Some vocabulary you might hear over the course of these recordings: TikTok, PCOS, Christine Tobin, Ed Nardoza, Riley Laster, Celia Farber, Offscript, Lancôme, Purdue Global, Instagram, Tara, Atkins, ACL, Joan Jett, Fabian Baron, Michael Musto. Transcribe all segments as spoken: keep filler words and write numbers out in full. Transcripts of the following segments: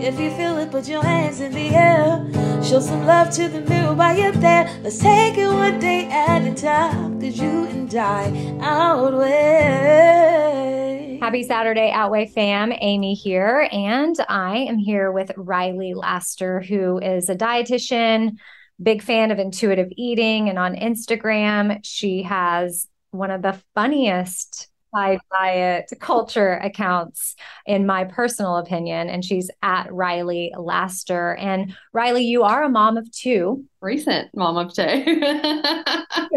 If you feel it, put your hands in the air. Show some love to the mirror while you're there. Let's take it one day at a time, 'cause you and I outweigh. Happy Saturday, Outweigh fam. Amy here, and I am here with Riley Laster, who is a dietitian, big fan of intuitive eating, and on Instagram, she has one of the funniest by diet culture accounts, in my personal opinion. And she's at Riley Laster. And Riley, you are a mom of two. Recent mom of two.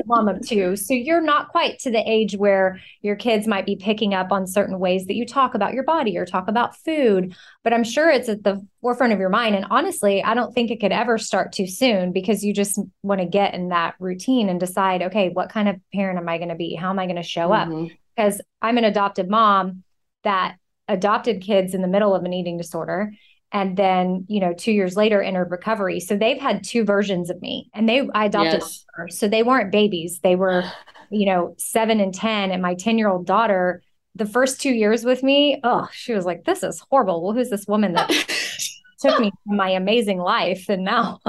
Mom of two. So you're not quite to the age where your kids might be picking up on certain ways that you talk about your body or talk about food, but I'm sure it's at the forefront of your mind. And honestly, I don't think it could ever start too soon, because you just want to get in that routine and decide, okay, what kind of parent am I going to be? How am I going to show mm-hmm. up? Because I'm an adopted mom that adopted kids in the middle of an eating disorder. And then, you know, two years later entered recovery. So they've had two versions of me, and they, I adopted yes. her. So they weren't babies. They were, you know, seven and ten. And my ten year old daughter, the first two years with me, oh, she was like, this is horrible. Well, who's this woman that took me from my amazing life and now,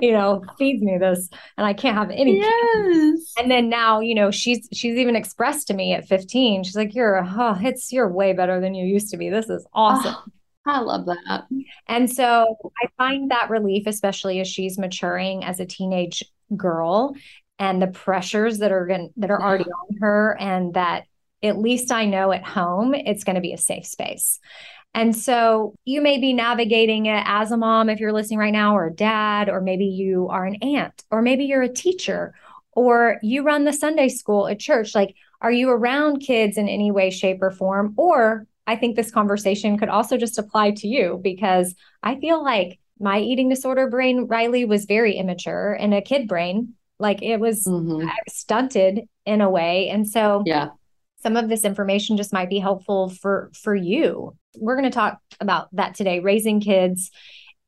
you know, feeds me this, and I can't have any yes. And then now, you know, she's she's even expressed to me at fifteen, she's like, you're oh, it's you're way better than you used to be. This is awesome. Oh, I love that. And so I find that relief, especially as she's maturing as a teenage girl, and the pressures that are gonna, that are already on her, and that at least I know at home it's going to be a safe space. And so you may be navigating it as a mom, if you're listening right now, or a dad, or maybe you are an aunt, or maybe you're a teacher, or you run the Sunday school at church. Like, are you around kids in any way, shape, or form? Or I think this conversation could also just apply to you, because I feel like my eating disorder brain, Riley, was very immature, and a kid brain, like it was mm-hmm. stunted in a way. And so yeah. some of this information just might be helpful for, for you. We're going to talk about that today, raising kids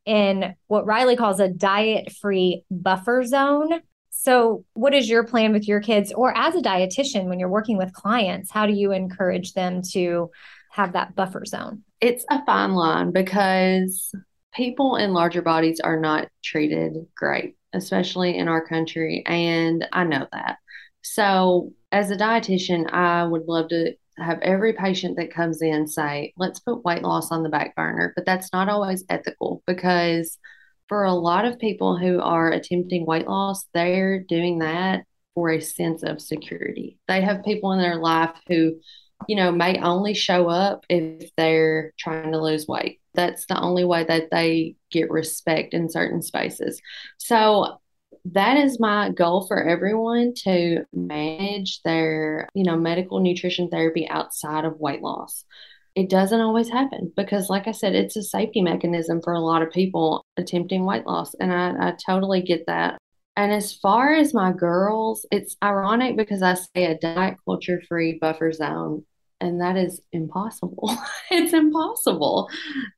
in what Riley calls a diet-free buffer zone. So what is your plan with your kids, or as a dietitian, when you're working with clients, how do you encourage them to have that buffer zone? It's a fine line, because people in larger bodies are not treated great, especially in our country. And I know that. So as a dietitian, I would love to have every patient that comes in say, let's put weight loss on the back burner, but that's not always ethical, because for a lot of people who are attempting weight loss, they're doing that for a sense of security. They have people in their life who, you know, may only show up if they're trying to lose weight. That's the only way that they get respect in certain spaces. So that is my goal for everyone, to manage their, you know, medical nutrition therapy outside of weight loss. It doesn't always happen because, like I said, it's a safety mechanism for a lot of people attempting weight loss. And I, I totally get that. And as far as my girls, it's ironic because I say a diet culture-free buffer zone, and that is impossible. It's impossible.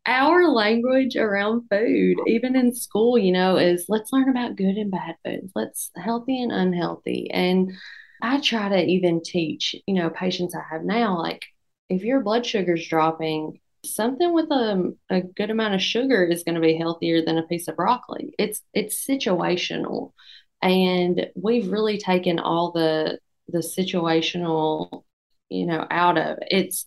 Our language around food, even in school, you know, is let's learn about good and bad foods. Let's healthy and unhealthy. And I try to even teach, you know, patients I have now, like, if your blood sugar's dropping, something with a, a good amount of sugar is going to be healthier than a piece of broccoli. It's it's situational. And we've really taken all the the situational, you know, out of it. It's,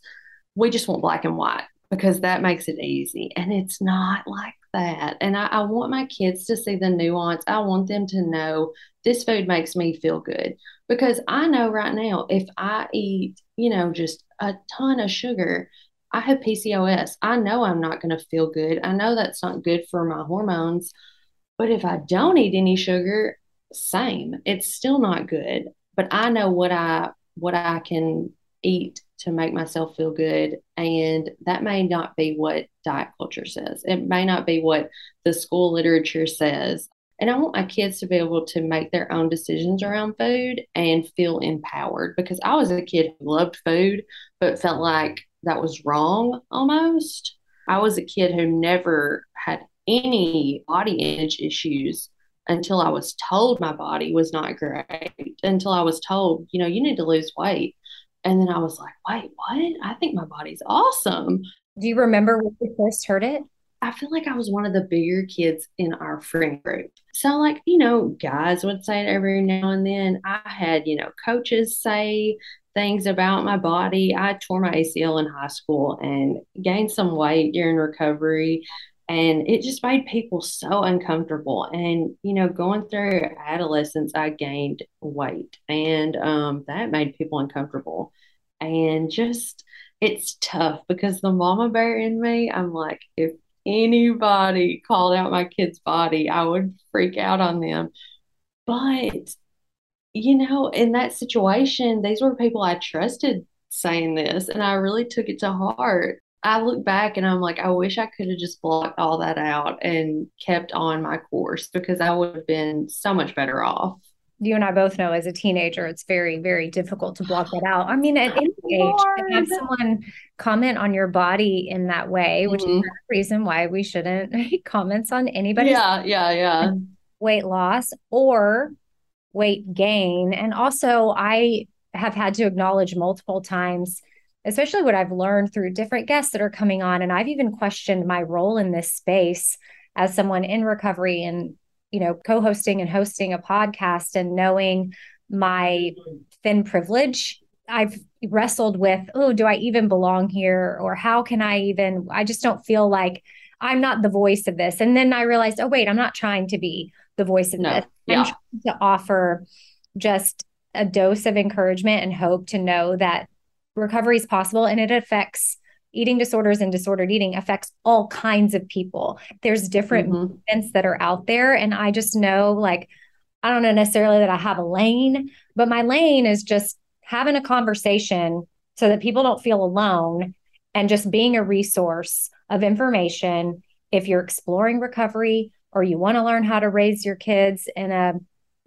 we just want black and white because that makes it easy. And it's not like that. And I, I want my kids to see the nuance. I want them to know this food makes me feel good, because I know right now, if I eat, you know, just a ton of sugar, I have P C O S. I know I'm not going to feel good. I know that's not good for my hormones, but if I don't eat any sugar, same, it's still not good, but I know what I, what I can eat to make myself feel good. And that may not be what diet culture says. It may not be what the school literature says. And I want my kids to be able to make their own decisions around food and feel empowered, because I was a kid who loved food, but felt like that was wrong almost. I was a kid who never had any body image issues until I was told my body was not great, until I was told, you know, you need to lose weight. And then I was like, wait, what? I think my body's awesome. Do you remember when you first heard it? I feel like I was one of the bigger kids in our friend group. So like, you know, guys would say it every now and then. I had, you know, coaches say things about my body. I tore my A C L in high school and gained some weight during recovery. And it just made people so uncomfortable. And, you know, going through adolescence, I gained weight, and um, that made people uncomfortable. And just, it's tough because the mama bear in me, I'm like, if anybody called out my kid's body, I would freak out on them. But, you know, in that situation, these were people I trusted saying this, and I really took it to heart. I look back and I'm like, I wish I could have just blocked all that out and kept on my course, because I would have been so much better off. You and I both know as a teenager, it's very, very difficult to block that out. I mean, at any age, to have someone comment on your body in that way, which mm-hmm. is the reason why we shouldn't make comments on anybody's yeah, yeah, yeah. weight loss or weight gain. And also I have had to acknowledge multiple times, especially what I've learned through different guests that are coming on. And I've even questioned my role in this space as someone in recovery and, you know, co-hosting and hosting a podcast and knowing my thin privilege. I've wrestled with, oh, do I even belong here? Or how can I even, I just don't feel like I'm not the voice of this. And then I realized, oh, wait, I'm not trying to be the voice of no. this. I'm yeah. trying to offer just a dose of encouragement and hope to know that recovery is possible, and it affects eating disorders and disordered eating affects all kinds of people. There's different mm-hmm. movements that are out there. And I just know, like, I don't know necessarily that I have a lane, but my lane is just having a conversation so that people don't feel alone and just being a resource of information. If you're exploring recovery or you want to learn how to raise your kids in a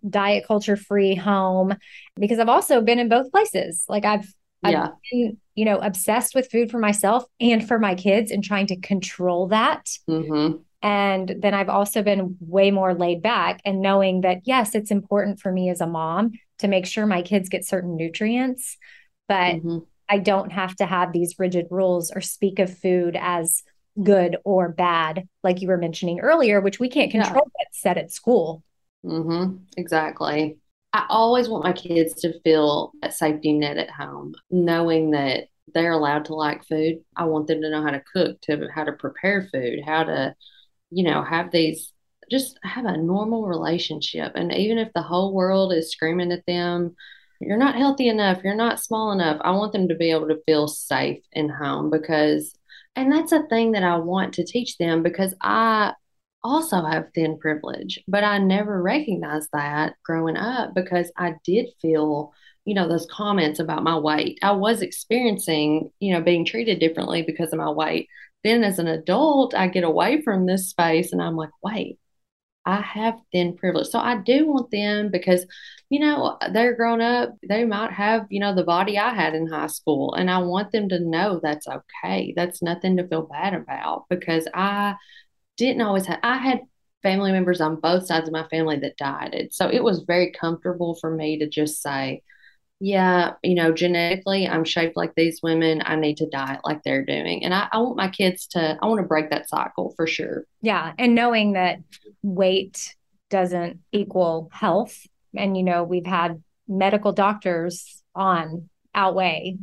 diet culture free home, because I've also been in both places. Like I've, yeah. I've been, you know, obsessed with food for myself and for my kids and trying to control that. Mm-hmm. And then I've also been way more laid back and knowing that, yes, it's important for me as a mom to make sure my kids get certain nutrients, but mm-hmm. I don't have to have these rigid rules or speak of food as good or bad, like you were mentioning earlier, which we can't control yeah. what's said at school. Mm-hmm. Exactly. I always want my kids to feel that safety net at home, knowing that they're allowed to like food. I want them to know how to cook, to how to prepare food, how to, you know, have these, just have a normal relationship. And even if the whole world is screaming at them, you're not healthy enough, you're not small enough, I want them to be able to feel safe in home because, and that's a thing that I want to teach them because I also have thin privilege, but I never recognized that growing up because I did feel, you know, those comments about my weight. I was experiencing, you know, being treated differently because of my weight. Then as an adult, I get away from this space and I'm like, wait, I have thin privilege. So I do want them because, you know, they're grown up. They might have, you know, the body I had in high school. And I want them to know that's okay. That's nothing to feel bad about because I didn't always have, I had family members on both sides of my family that dieted. So it was very comfortable for me to just say, yeah, you know, genetically I'm shaped like these women. I need to diet like they're doing. And I, I want my kids to, I want to break that cycle for sure. Yeah. And knowing that weight doesn't equal health. And, you know, we've had medical doctors on Outweigh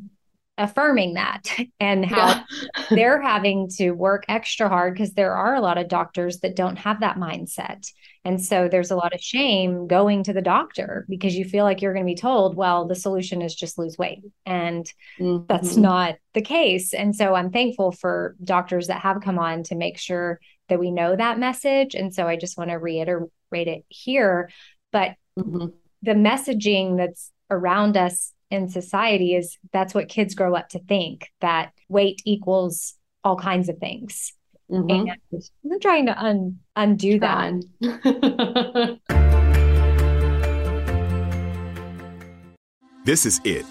affirming that and how yeah. they're having to work extra hard because there are a lot of doctors that don't have that mindset. And so there's a lot of shame going to the doctor because you feel like you're going to be told, well, the solution is just lose weight. And mm-hmm. that's not the case. And so I'm thankful for doctors that have come on to make sure that we know that message. And so I just want to reiterate it here. But mm-hmm. the messaging that's around us in society is that's what kids grow up to think, that weight equals all kinds of things. Mm-hmm. And we're trying to un- undo Try. that. This is it,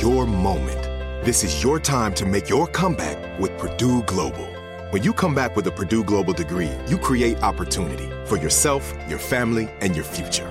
your moment. This is your time to make your comeback with Purdue Global. When you come back with a Purdue Global degree, you create opportunity for yourself, your family, and your future.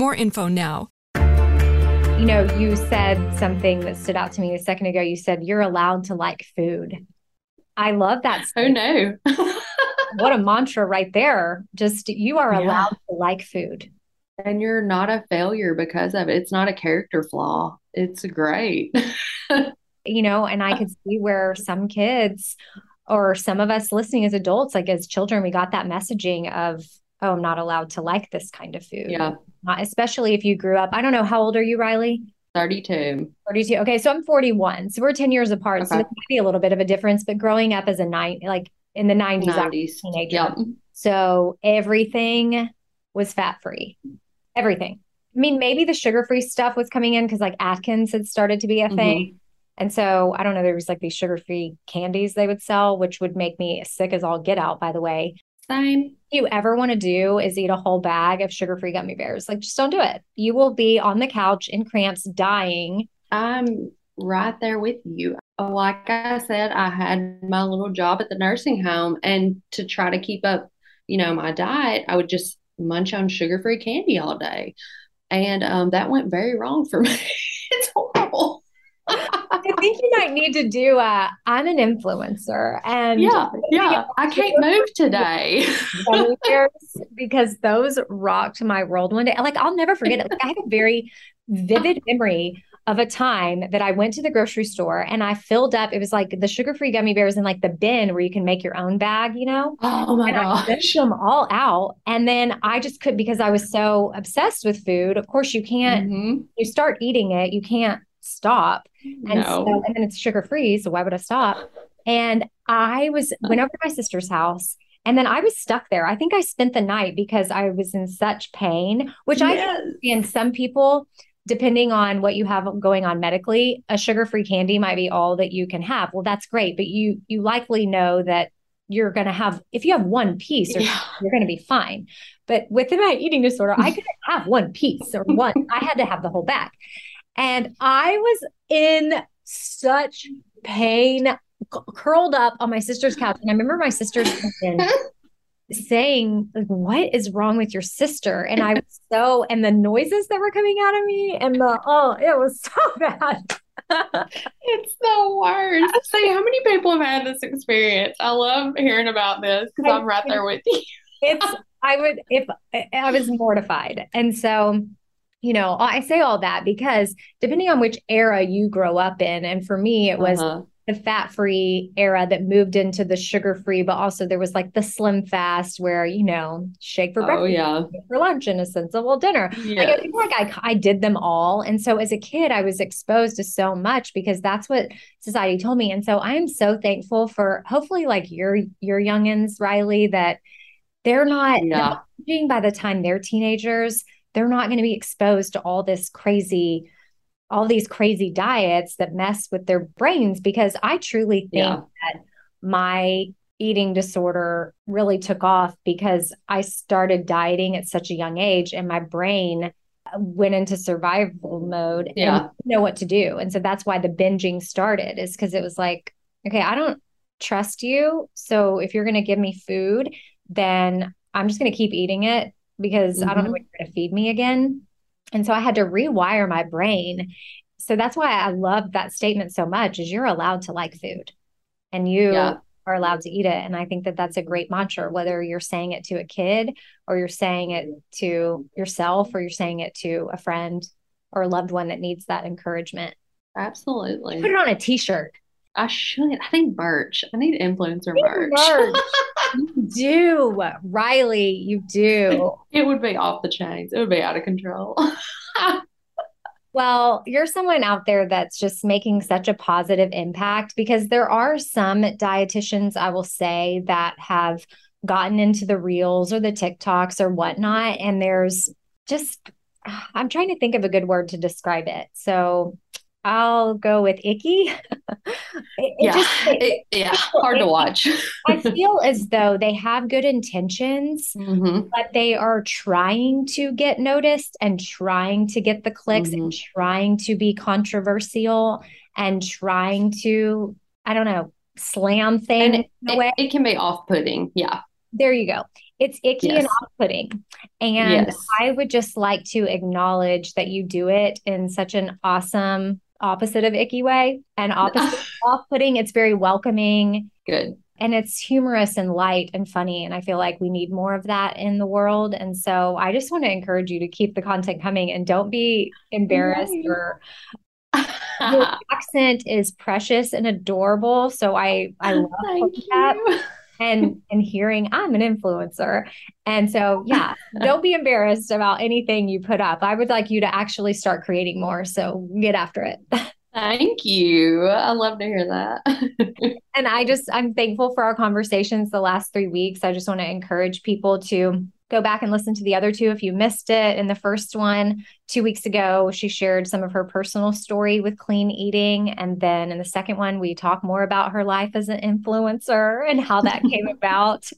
More info now. You know, you said something that stood out to me a second ago. You said you're allowed to like food. I love that. Oh no. What a mantra right there. Just you are yeah. allowed to like food. And you're not a failure because of it. It's not a character flaw. It's great. You know, and I could see where some kids or some of us listening as adults, like as children, we got that messaging of, oh, I'm not allowed to like this kind of food. Yeah. Not, especially if you grew up. I don't know. How old are you, Riley? thirty-two. thirty-two. Okay. So I'm forty-one. So we're ten years apart. Okay. So it might be a little bit of a difference, but growing up as a nine, like in the nineties, nineties. I was a teenager. Yep. So everything was fat-free. Everything. I mean, maybe the sugar-free stuff was coming in because like Atkins had started to be a thing. Mm-hmm. And so I don't know, there was like these sugar-free candies they would sell, which would make me sick as all get out, by the way. Same. You ever want to do is eat a whole bag of sugar-free gummy bears. Like, just don't do it. You will be on the couch in cramps dying. I'm right there with you. Like I said, I had my little job at the nursing home, and to try to keep up, you know, my diet, I would just munch on sugar-free candy all day. And um, that went very wrong for me. It's horrible. I think you might need to do a, I'm an influencer. And yeah, yeah. I can't move today. Because those rocked my world one day. Like, I'll never forget it. Like, I have a very vivid memory of a time that I went to the grocery store and I filled up. It was like the sugar-free gummy bears in like the bin where you can make your own bag, you know? Oh my gosh. I fished them all out. And then I just could, because I was so obsessed with food. Of course you can't, mm-hmm. you start eating it. You can't stop. And, no. so, and then it's sugar-free. So why would I stop? And I was, went over to my sister's house and then I was stuck there. I think I spent the night because I was in such pain, which yes. I and some people, depending on what you have going on medically, a sugar-free candy might be all that you can have. Well, that's great. But you, you likely know that you're going to have, if you have one piece, or yeah. you're going to be fine. But within my eating disorder, I couldn't have one piece or one, I had to have the whole bag. And I was in such pain, c- curled up on my sister's couch. And I remember my sister's saying, like, what is wrong with your sister? And I was so, and the noises that were coming out of me and the, oh, it was so bad. It's the worst. See, how many people have had this experience? I love hearing about this because I'm right there with you. It's, I would, if I was mortified. And so you know, I say all that because depending on which era you grow up in, and for me, it was uh-huh. the fat-free era that moved into the sugar-free, but also there was like the slim fast where, you know, shake for breakfast, oh, yeah. shake for lunch, and a sensible dinner. Yes. Like, I feel like I, I did them all. And so as a kid, I was exposed to so much because that's what society told me. And so I am so thankful for hopefully like your, your youngins, Riley, that they're not yeah. by the time they're teenagers, they're not going to be exposed to all this crazy, all these crazy diets that mess with their brains, because I truly think yeah. that my eating disorder really took off because I started dieting at such a young age and my brain went into survival mode yeah. and didn't know what to do. And so that's why the binging started, is because it was like, okay, I don't trust you. So if you're going to give me food, then I'm just going to keep eating it because mm-hmm. I don't know when you're going to feed me again. And so I had to rewire my brain. So that's why I love that statement so much, is you're allowed to like food and you yeah. are allowed to eat it. And I think that that's a great mantra, whether you're saying it to a kid or you're saying it to yourself, or you're saying it to a friend or a loved one that needs that encouragement. Absolutely. You put it on a t-shirt. I should. I think merch. I need influencer I merch. merch. You do. Riley, you do. It would be off the chains. It would be out of control. Well, you're someone out there that's just making such a positive impact, because there are some dietitians, I will say, that have gotten into the reels or the TikToks or whatnot. And there's just, I'm trying to think of a good word to describe it. So I'll go with icky. it, yeah, it just, it, it, yeah. hard to watch. I feel as though they have good intentions, mm-hmm. but they are trying to get noticed and trying to get the clicks mm-hmm. and trying to be controversial and trying to, I don't know, slam things. It, it, it can be off-putting. Yeah. There you go. It's icky yes. and off-putting. And yes. I would just like to acknowledge that you do it in such an awesome opposite of icky way, and opposite of off-putting. It's very welcoming. Good. And it's humorous and light and funny. And I feel like we need more of that in the world. And so I just want to encourage you to keep the content coming and don't be embarrassed right. or your accent is precious and adorable. So I, I love that. And and hearing I'm an influencer. And so, yeah, don't be embarrassed about anything you put up. I would like you to actually start creating more. So get after it. Thank you. I love to hear that. And I just, I'm thankful for our conversations the last three weeks. I just want to encourage people to go back and listen to the other two if you missed it. In the first one, two weeks ago, she shared some of her personal story with clean eating. And then in the second one, we talk more about her life as an influencer and how that came about.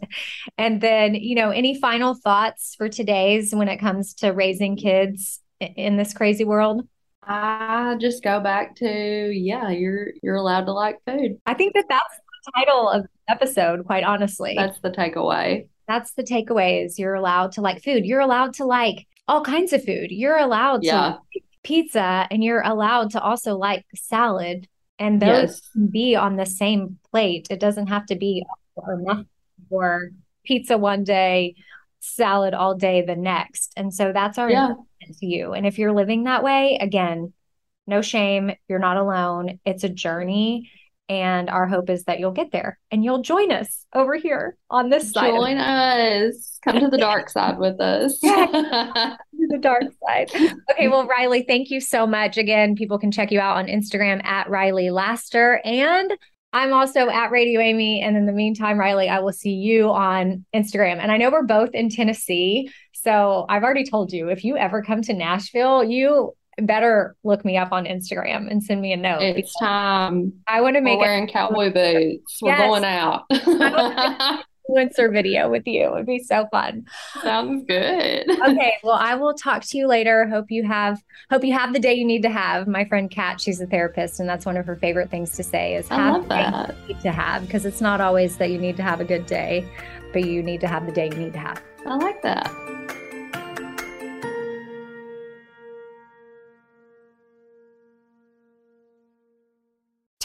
And then, you know, any final thoughts for today's when it comes to raising kids in this crazy world? I just go back to, yeah, you're, you're allowed to like food. I think that that's the title of the episode, quite honestly. That's the takeaway. That's the takeaway, is you're allowed to like food. You're allowed to like all kinds of food. You're allowed yeah. to like pizza, and you're allowed to also like salad. And those yes. can be on the same plate. It doesn't have to be or nothing, or pizza one day, salad all day the next. And so that's our yeah. encouragement to you. And if you're living that way, again, no shame. You're not alone. It's a journey. And our hope is that you'll get there and you'll join us over here on this side. Join us. Come to the dark side with us. Yeah. The dark side. Okay. Well, Riley, thank you so much. Again, people can check you out on Instagram at Riley Laster. And I'm also at Radio Amy. And in the meantime, Riley, I will see you on Instagram. And I know we're both in Tennessee. So I've already told you, if you ever come to Nashville, you better look me up on Instagram and send me a note. It's time. I want to make We're wearing cowboy boots. We're yes. going out. I want to make an influencer video with you. It'd be so fun. Sounds good. Okay. Well, I will talk to you later. Hope you have, hope you have the day you need to have. My friend Kat, she's a therapist, and that's one of her favorite things to say is have I love that. The day you need to have, because it's not always that you need to have a good day, but you need to have the day you need to have. I like that.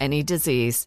any disease.